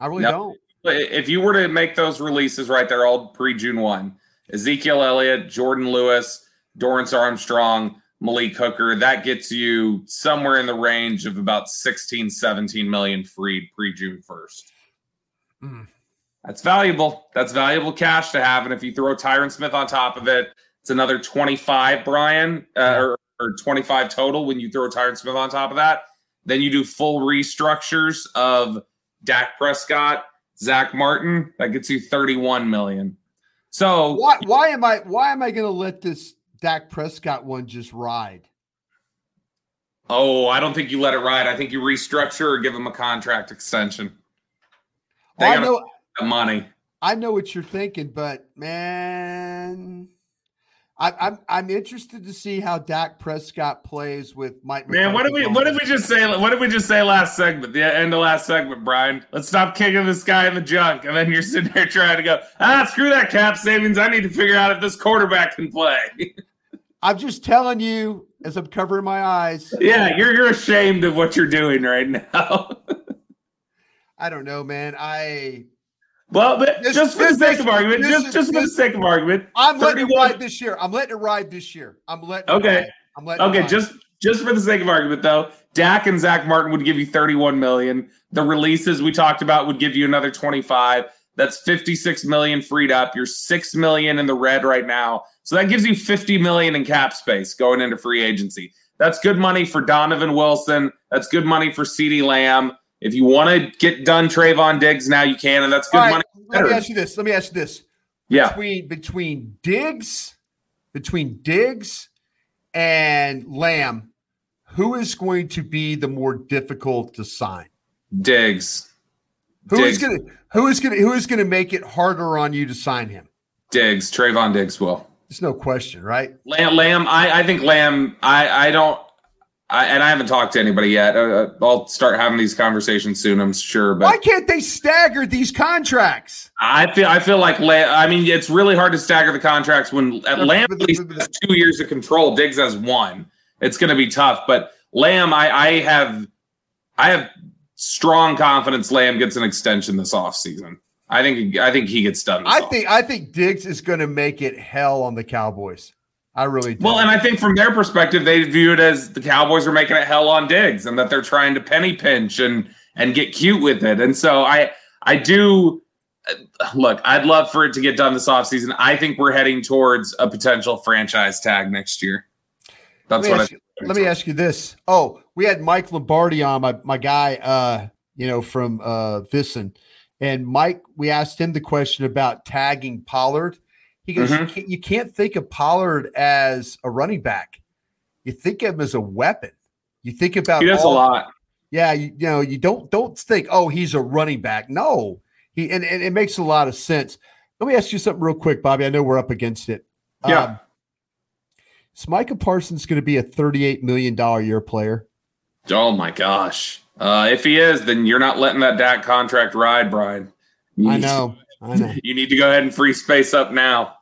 I really no. don't. If you were to make those releases right there, all pre June one, Ezekiel Elliott, Jordan Lewis, Dorrance Armstrong, Malik Hooker, that gets you somewhere in the range of about sixteen, seventeen million freed pre-June first. Mm. That's valuable. That's valuable cash to have. And if you throw Tyron Smith on top of it, it's another twenty-five, Brian, uh, or, or twenty-five total when you throw Tyron Smith on top of that. Then you do full restructures of Dak Prescott, Zach Martin. That gets you thirty-one million. So why, why am I, why am I going to let this Dak Prescott one just ride? Oh, I don't think you let it ride. I think you restructure or give him a contract extension. They oh, I know the money. I know what you're thinking, but man, I, I'm I'm interested to see how Dak Prescott plays with Mike. Man, McCarthy. what did we what did we just say? What did we just say last segment? The end of last segment, Brian. Let's stop kicking this guy in the junk, and then you're sitting there trying to go, ah, screw that cap savings. I need to figure out if this quarterback can play. I'm just telling you as I'm covering my eyes. Yeah, you're you're ashamed of what you're doing right now. I don't know, man. I well, but this, just for the sake of argument, this, just this, just for the sake of argument, I'm letting it ride this year. I'm letting it ride this year. I'm letting. Okay. It I'm letting. Okay. It just just for the sake of argument, though, Dak and Zach Martin would give you thirty-one million. The releases we talked about would give you another twenty-five. That's fifty-six million freed up. You're six million in the red right now. So that gives you fifty million in cap space going into free agency. That's good money for Donovan Wilson. That's good money for CeeDee Lamb. If you want to get done Trayvon Diggs now, you can, and that's good right, money. Let me ask you this. Let me ask you this. Yeah. Between between Diggs, between Diggs and Lamb, who is going to be the more difficult to sign? Diggs. Who Diggs. is gonna who is gonna who is gonna make it harder on you to sign him? Diggs, Trayvon Diggs will. There's no question, right? Lamb, Lamb. I, I think Lamb. I, I don't. I, and I haven't talked to anybody yet. Uh, I'll start having these conversations soon, I'm sure. But why can't they stagger these contracts? I feel. I feel like. Lamb, I mean, it's really hard to stagger the contracts when at Lamb at least has two years of control. Diggs has one. It's going to be tough. But Lamb, I, I have. I have. Strong confidence Lamb gets an extension this offseason. I think I think he gets done. This I think offseason. I think Diggs is going to make it hell on the Cowboys. I really do. Well, and I think from their perspective, they view it as the Cowboys are making it hell on Diggs and that they're trying to penny pinch and and get cute with it. And so I I do look, I'd love for it to get done this offseason. I think we're heading towards a potential franchise tag next year. That's what I think. Let me ask you this. Oh, we had Mike Lombardi on, my my guy, uh, you know, from uh, Vissen. And Mike, we asked him the question about tagging Pollard. He goes, mm-hmm. you, can't, you can't think of Pollard as a running back. You think of him as a weapon. You think about – He does all, a lot. Yeah, you, you know, you don't don't think, oh, he's a running back. No. he and, and it makes a lot of sense. Let me ask you something real quick, Bobby. I know we're up against it. Yeah. Um, Is Micah Parsons going to be a thirty-eight million dollars a year player? Oh, my gosh. Uh, if he is, then you're not letting that Dak contract ride, Brian. You I know. To, I know. You need to go ahead and free space up now.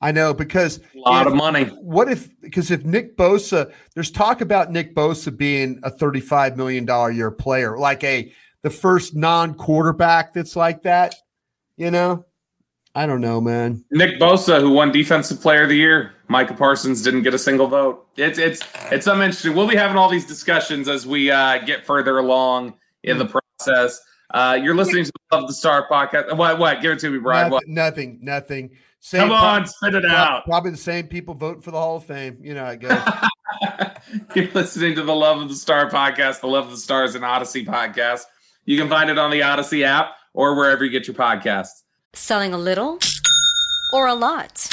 I know, because – A lot if, of money. What if – because if Nick Bosa – there's talk about Nick Bosa being a thirty-five million dollars a year player, like a the first non-quarterback that's like that, you know? I don't know, man. Nick Bosa, who won Defensive Player of the Year. Micah Parsons didn't get a single vote. It's it's it's something interesting. We'll be having all these discussions as we uh, get further along in the process. Uh, you're listening to the Love of the Star podcast. What? What? Give it to me, Brian. Nothing. Nothing. nothing. Same Come on, pop- spit it pop- out. Probably the same people vote for the Hall of Fame. You know, I guess. You're listening to the Love of the Star podcast. The Love of the Star is an Odyssey podcast. You can find it on the Odyssey app or wherever you get your podcasts. Selling a little or a lot?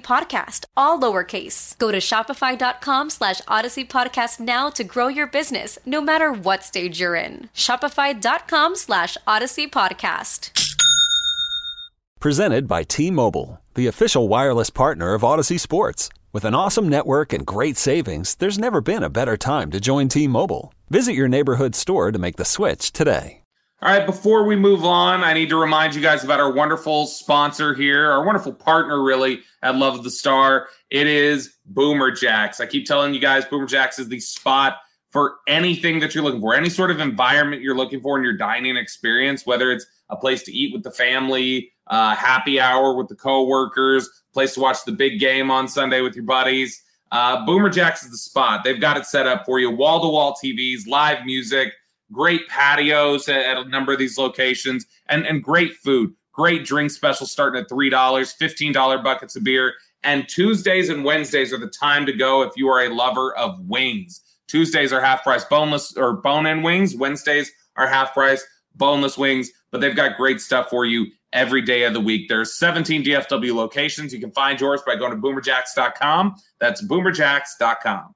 podcast, all lowercase. Go to shopify.com slash Odyssey podcast now to grow your business, no matter what stage you're in. Shopify.com slash Odyssey podcast. Presented by T-Mobile, the official wireless partner of Odyssey Sports. With an awesome network and great savings, there's never been a better time to join T-Mobile. Visit your neighborhood store to make the switch today. All right, before we move on, I need to remind you guys about our wonderful sponsor here, our wonderful partner, really, at Love of the Star. It is Boomer Jacks. I keep telling you guys, Boomer Jacks is the spot for anything that you're looking for, any sort of environment you're looking for in your dining experience, whether it's a place to eat with the family, uh, happy hour with the coworkers, place to watch the big game on Sunday with your buddies. Uh, Boomer Jacks is the spot. They've got it set up for you, wall-to-wall T Vs, live music, great patios at a number of these locations, and, and great food, great drink specials starting at three dollars, fifteen dollars buckets of beer. And Tuesdays and Wednesdays are the time to go if you are a lover of wings. Tuesdays are half-price boneless or bone-in wings. Wednesdays are half-price boneless wings, but they've got great stuff for you every day of the week. There's seventeen D F W locations. You can find yours by going to boomer jacks dot com. That's boomer jacks dot com.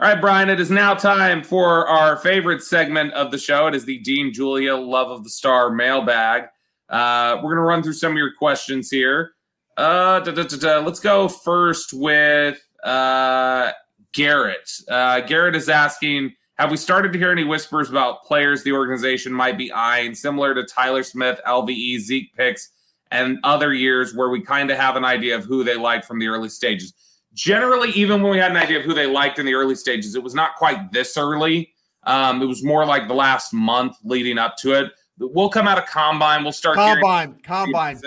All right, Brian, it is now time for our favorite segment of the show. It is the Dean Julia Love of the Star mailbag. Uh, we're going to run through some of your questions here. Uh, da, da, da, da. Let's go first with uh, Garrett. Uh, Garrett is asking, have we started to hear any whispers about players the organization might be eyeing, similar to Tyler Smith, L V E, Zeke picks, and other years where we kind of have an idea of who they like from the early stages? Generally, even when we had an idea of who they liked in the early stages, it was not quite this early. Um, it was more like the last month leading up to it. We'll come out of combine. We'll start combine, hearing- combine.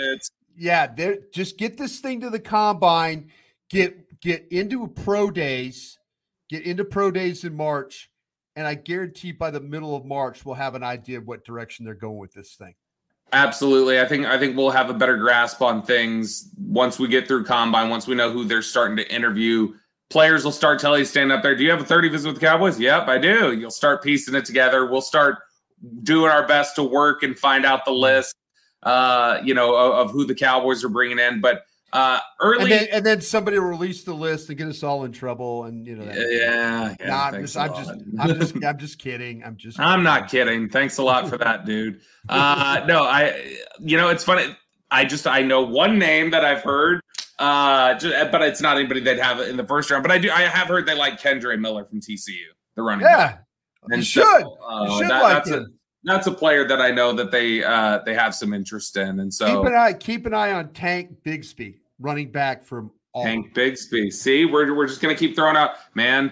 Yeah, there. Just get this thing to the combine. Get get into a pro days. Get into pro days in March, and I guarantee by the middle of March we'll have an idea of what direction they're going with this thing. Absolutely. I think I think we'll have a better grasp on things once we get through combine, once we know who they're starting to interview. Players will start telling you, stand up there, do you have a thirty visit with the Cowboys? Yep, I do. You'll start piecing it together. We'll start doing our best to work and find out the list, uh, you know, of, of who the Cowboys are bringing in. But uh, early. And then, and then somebody will release the list and get us all in trouble. And, you know, that, yeah, yeah. Nah, I'm, just, I'm, just, I'm just, I'm just kidding. I'm just, kidding. I'm not kidding. Thanks a lot for that, dude. Uh, no, I, you know, it's funny. I just, I know one name that I've heard, uh, just, but it's not anybody they'd have in the first round, but I do, I have heard they like Kendre Miller from T C U, the running yeah, back. And you should, so, uh, you should that, like that's him. A, That's a player that I know that they uh, they have some interest in, and so keep an eye keep an eye on Tank Bigsby, running back from Auburn. Tank Bigsby. See, we're we're just gonna keep throwing out, man.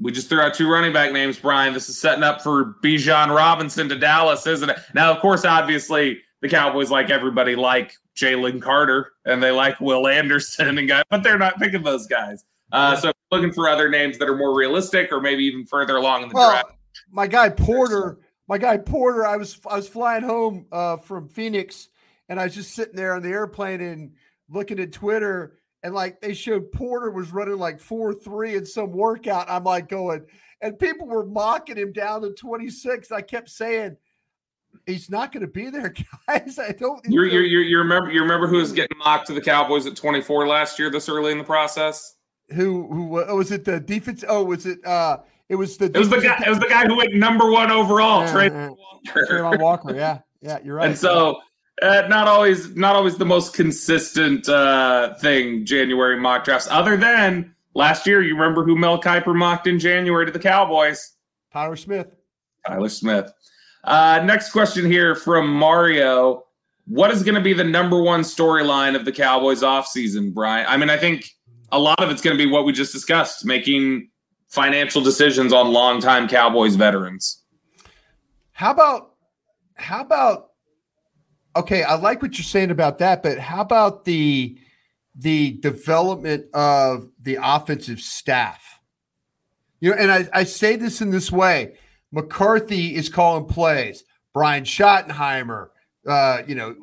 We just threw out two running back names, Brian. This is setting up for Bijan Robinson to Dallas, isn't it? Now, of course, obviously, the Cowboys like everybody like Jalen Carter, and they like Will Anderson and guys, but they're not picking those guys. Uh, so, looking for other names that are more realistic, or maybe even further along in the well, draft. My guy Porter. My guy Porter, I was I was flying home uh, from Phoenix, and I was just sitting there on the airplane, and looking at Twitter, and like they showed Porter was running like four three in some workout. I'm like going, and people were mocking him down to twenty-six. I kept saying, he's not going to be there, guys. I don't. You you're, you're, you remember you remember who was getting mocked to the Cowboys at twenty-four last year? This early in the process, who who oh, was it? The defense? Oh, was it? Uh, it was the. It was the guy. It was the guy who went number one overall, yeah, Trayvon Walker. Trayvon Walker. Yeah, yeah, you're right. And so, uh, not always, not always the most consistent uh, thing. January mock drafts, other than last year. You remember who Mel Kiper mocked in January to the Cowboys? Tyler Smith. Tyler Smith. Uh, next question here from Mario. What is going to be the number one storyline of the Cowboys offseason, Brian? I mean, I think a lot of it's going to be what we just discussed, making financial decisions on longtime Cowboys veterans. How about, how about, okay, I like what you're saying about that, but how about the, the development of the offensive staff? You know, and I, I say this in this way. McCarthy is calling plays. Brian Schottenheimer, uh, you know,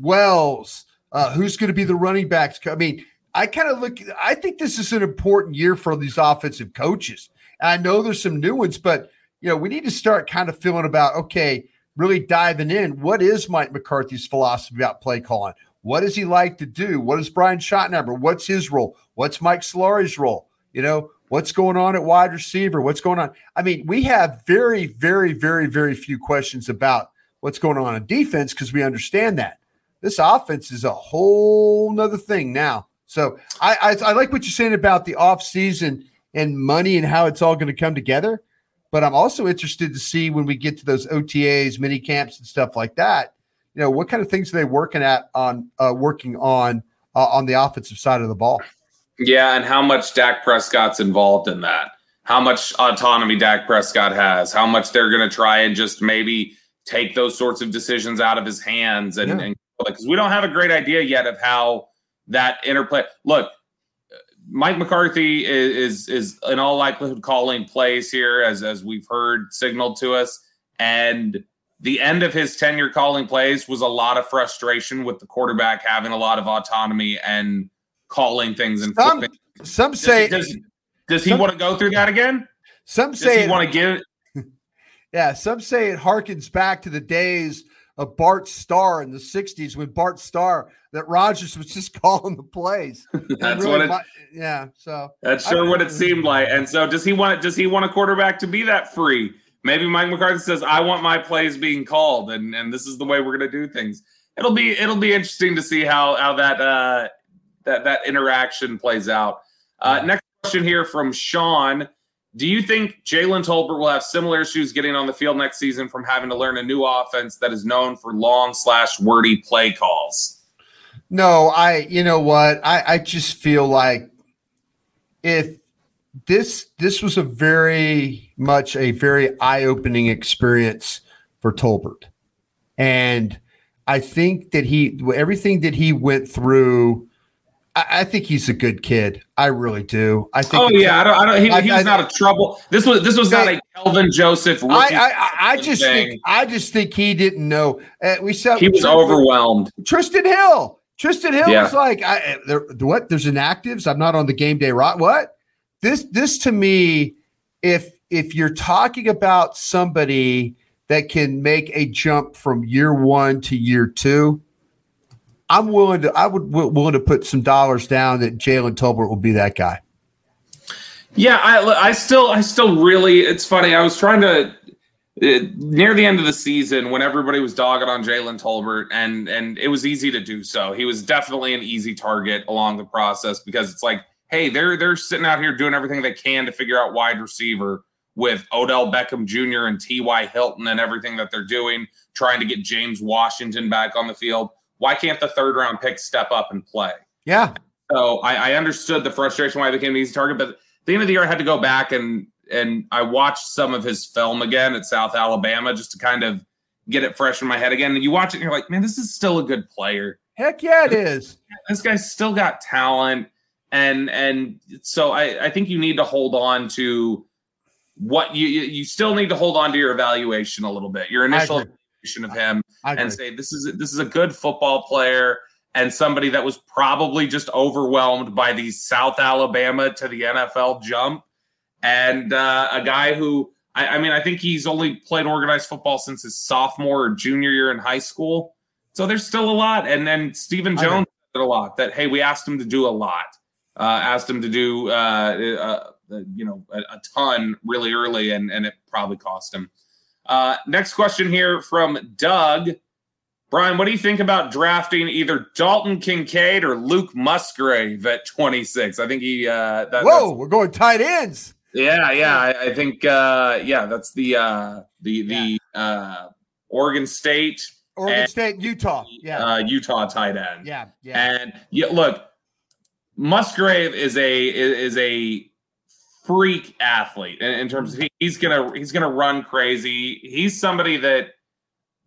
Wells, uh, who's going to be the running backs? I mean, I kind of look – I think this is an important year for these offensive coaches. And I know there's some new ones, but, you know, we need to start kind of feeling about, okay, really diving in. What is Mike McCarthy's philosophy about play calling? What does he like to do? What is Brian Schottenheimer? What's his role? What's Mike Solari's role? You know, what's going on at wide receiver? What's going on? I mean, we have very, very, very, very few questions about what's going on in defense because we understand that. This offense is a whole nother thing now. So I, I, I like what you're saying about the offseason and money and how it's all going to come together. But I'm also interested to see when we get to those O T As, mini camps, and stuff like that. You know, what kind of things are they working at on uh, working on uh, on the offensive side of the ball? Yeah, and how much Dak Prescott's involved in that, how much autonomy Dak Prescott has, how much they're going to try and just maybe take those sorts of decisions out of his hands. And because yeah. and, we don't have a great idea yet of how that interplay – look, Mike McCarthy is, is is in all likelihood calling plays here, as as we've heard signaled to us. And the end of his tenure calling plays was a lot of frustration with the quarterback having a lot of autonomy and – calling things and some, some say does, does, does he some, want to go through that again? Some say does he want to give it. Yeah, some say it harkens back to the days of Bart Starr in the sixties when Bart Starr that Rodgers was just calling the plays. that's really, what it yeah. So that's sure what it seemed like. And so does he want does he want a quarterback to be that free? Maybe Mike McCarthy says, I want my plays being called, and, and this is the way we're gonna do things. It'll be it'll be interesting to see how how that uh that that interaction plays out. Uh, yeah. Next question here from Sean. Do you think Jalen Tolbert will have similar issues getting on the field next season from having to learn a new offense that is known for long slash wordy play calls? No, I, you know what? I, I just feel like if this, this was a very much a very eye-opening experience for Tolbert. And I think that he, everything that he went through, I think he's a good kid. I really do. I think. Oh yeah, I don't. I don't he, I, he was I, not I, a trouble. This was. This was they, not a Kelvin Joseph. I, I, I just thing. think. I just think he didn't know. Uh, we saw he was Tristan, overwhelmed. Tristan Hill. Tristan Hill yeah. was like, I, there, "What? There's inactives. I'm not on the game day rot. What? This. This to me, if if you're talking about somebody that can make a jump from year one to year two." I'm willing to. I would willing to put some dollars down that Jalen Tolbert will be that guy. Yeah, I, I still, I still really. It's funny. I was trying to near the end of the season when everybody was dogging on Jalen Tolbert, and and it was easy to do so. He was definitely an easy target along the process because it's like, hey, they're they're sitting out here doing everything they can to figure out wide receiver with Odell Beckham Junior and T Y Hilton and everything that they're doing, trying to get James Washington back on the field. Why can't the third-round pick step up and play? Yeah. So I, I understood the frustration why he became an easy target, but at the end of the year I had to go back and and I watched some of his film again at South Alabama just to kind of get it fresh in my head again. And you watch it and you're like, man, this is still a good player. Heck yeah, it is. This guy's still got talent. And and so I, I think you need to hold on to what you you still need to hold on to your evaluation a little bit, your initial evaluation of him. And say this is this is a good football player, and somebody that was probably just overwhelmed by the South Alabama to the N F L jump, and uh, a guy who, I, I mean, I think he's only played organized football since his sophomore or junior year in high school. So there's still a lot. And then Stephen Jones did a lot that, hey, we asked him to do a lot, uh, asked him to do, uh, uh, you know, a, a ton really early, and, and it probably cost him. Uh, next question here from Doug. Brian, what do you think about drafting either Dalton Kincaid or Luke Musgrave at twenty-six? I think he uh, – that, Whoa, that's, we're going tight ends. Yeah, yeah. I, I think, uh, yeah, that's the uh, the yeah. the uh, Oregon State. Oregon and, State, Utah. Yeah, uh, Utah tight end. Yeah, yeah. And, yeah, look, Musgrave is a is a freak athlete in, in terms of he, he's going to he's gonna run crazy. He's somebody that –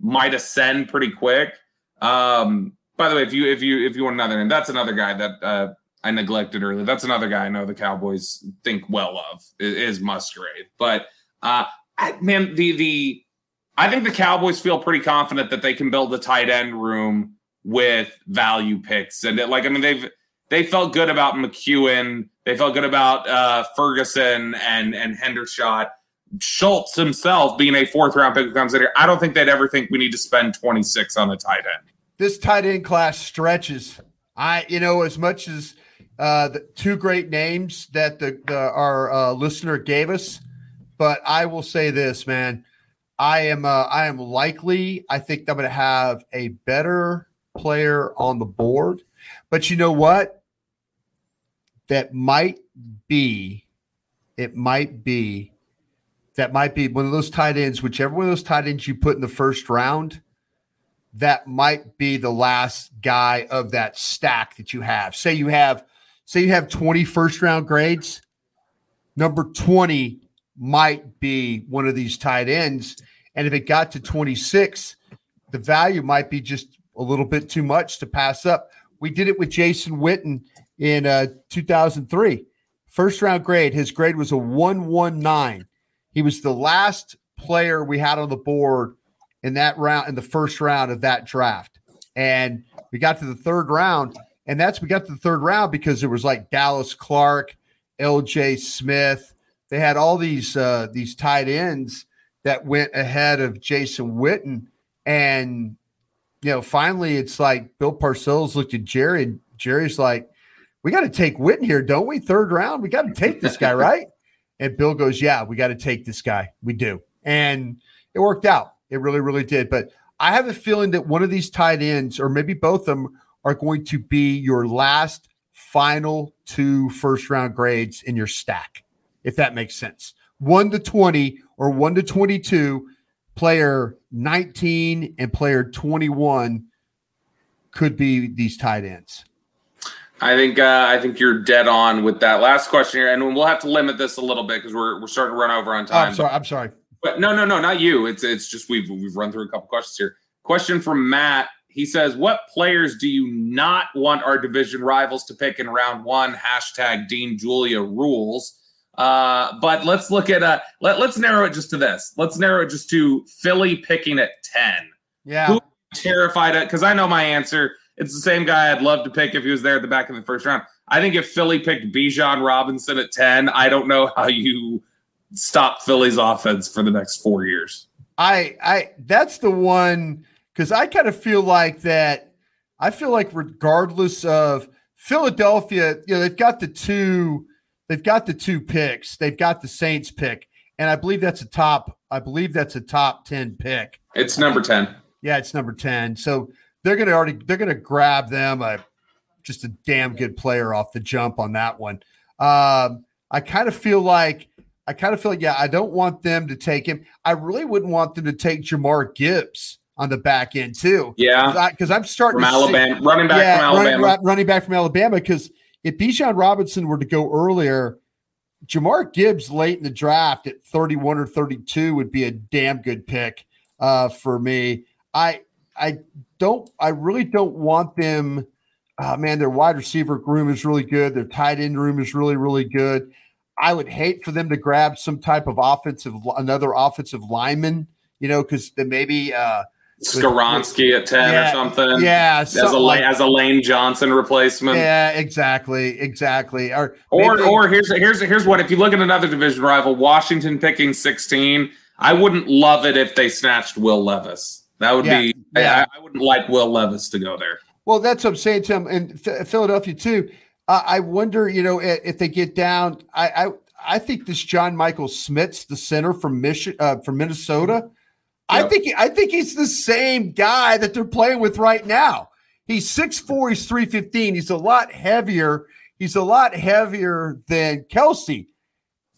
might ascend pretty quick. Um, by the way, if you if you if you want another name, that's another guy that uh, I neglected earlier. That's another guy I know the Cowboys think well of is, is Musgrave. But uh, I, man, the the I think the Cowboys feel pretty confident that they can build a tight end room with value picks, and it, like I mean they've they felt good about McEwen, they felt good about uh, Ferguson and and Hendershot. Schultz himself being a fourth round pick who comes in here, I don't think they'd ever think we need to spend twenty-six on a tight end. This tight end class stretches. I, you know, as much as uh, the two great names that the, the our uh, listener gave us, but I will say this, man, I am, uh, I am likely. I think I'm going to have a better player on the board, but you know what? That might be. It might be. That might be one of those tight ends, whichever one of those tight ends you put in the first round, that might be the last guy of that stack that you have. Say you have, say you have twenty first round grades. Number twenty might be one of these tight ends. And if it got to twenty-six, the value might be just a little bit too much to pass up. We did it with Jason Witten in uh, two thousand three. First round grade, his grade was a one one nine. He was the last player we had on the board in that round, in the first round of that draft. And we got to the third round, and that's we got to the third round because it was like Dallas Clark, L J Smith. They had all these uh, these tight ends that went ahead of Jason Witten. And, you know, finally it's like Bill Parcells looked at Jerry, and Jerry's like, we got to take Witten here, don't we? Third round, we got to take this guy, right? And Bill goes, yeah, we got to take this guy. We do. And it worked out. It really, really did. But I have a feeling that one of these tight ends, or maybe both of them, are going to be your last final two first-round grades in your stack, if that makes sense. one to twenty or one to twenty-two, player nineteen and player twenty-one could be these tight ends. I think uh, I think you're dead on with that last question here, and we'll have to limit this a little bit because we're we're starting to run over on time. Oh, I'm sorry. But, I'm sorry. But no, no, no, not you. It's it's just we've we've run through a couple questions here. Question from Matt. He says, "What players do you not want our division rivals to pick in round one?" Hashtag Dean Julia rules. Uh, but let's look at uh let let's narrow it just to this. Let's narrow it just to Philly picking at ten. Yeah, who terrified it? Because I know my answer. It's the same guy I'd love to pick if he was there at the back of the first round. I think if Philly picked Bijan Robinson at ten, I don't know how you stop Philly's offense for the next four years. I, I that's the one, because I kind of feel like that. I feel like regardless of Philadelphia, you know, they've got the two, they've got the two picks. They've got the Saints pick, and I believe that's a top. I believe that's a top ten pick. It's number ten. Yeah, it's number ten. So. They're gonna already. They're gonna grab them a just a damn good player off the jump on that one. Um, I kind of feel like I kind of feel like yeah. I don't want them to take him. I really wouldn't want them to take Jamar Gibbs on the back end too. Yeah, because I'm starting from to Alabama, see, running back yeah, from Alabama, running, running back from Alabama. Because if Bijan Robinson were to go earlier, Jamar Gibbs late in the draft at thirty-one or thirty-two would be a damn good pick uh, for me. I. I don't, I really don't want them. Uh, man, their wide receiver room is really good. Their tight end room is really, really good. I would hate for them to grab some type of offensive, another offensive lineman, you know, because maybe, uh, Skoronsky at ten yeah, or something. Yeah. As a, like, as a Lane Johnson replacement. Yeah, exactly. Exactly. Or, or, maybe, or here's, here's, here's what, if you look at another division rival, Washington picking sixteen, I wouldn't love it if they snatched Will Levis. That would yeah, be, yeah. I, I wouldn't like Will Levis to go there. Well, that's what I'm saying, Tim. And th- Philadelphia too. Uh, I wonder, you know, if they get down, I, I, I think this John Michael Smits, the center from Michigan, uh, from Minnesota, Yep. I think I think he's the same guy that they're playing with right now. He's six four, he's three fifteen. He's a lot heavier. He's a lot heavier than Kelsey.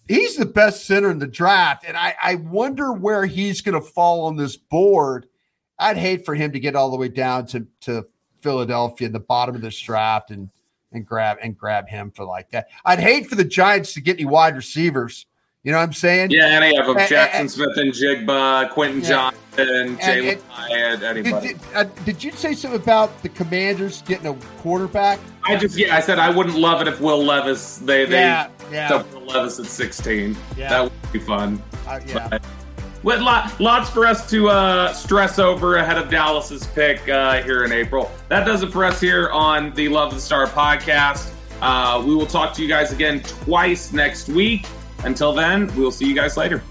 He's the best center in the draft, and I, I wonder where he's going to fall on this board. I'd hate for him to get all the way down to, to Philadelphia in the bottom of this draft and and grab and grab him for like that. I'd hate for the Giants to get any wide receivers. You know what I'm saying? Yeah, any of them. Jackson and, Smith and Jigba, Quentin yeah. Johnson, Jalen Hyatt, anybody. Did, did, uh, did you say something about the Commanders getting a quarterback? I just, yeah, I said I wouldn't love it if Will Levis, they, yeah, they yeah. took Will Levis at sixteen. Yeah. That would be fun. Uh, yeah. But, with lot, lots for us to uh, stress over ahead of Dallas's pick uh, here in April. That does it for us here on the Love of the Star podcast. Uh, we will talk to you guys again twice next week. Until then, we'll see you guys later.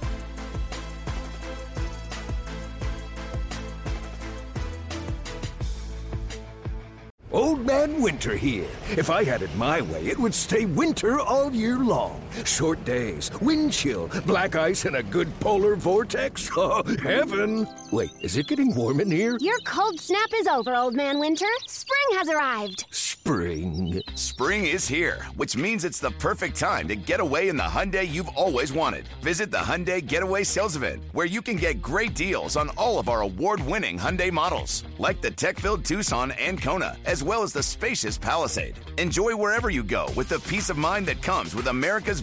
Old Man Winter here. If I had it my way, it would stay winter all year long. Short days, wind chill, black ice, and a good polar vortex. Oh, heaven. Wait, is it getting warm in here? Your cold snap is over, Old Man Winter. Spring has arrived. Spring. Spring is here, which means it's the perfect time to get away in the Hyundai you've always wanted. Visit the Hyundai Getaway Sales Event, where you can get great deals on all of our award-winning Hyundai models, like the tech-filled Tucson and Kona, as well as the spacious Palisade. Enjoy wherever you go with the peace of mind that comes with America's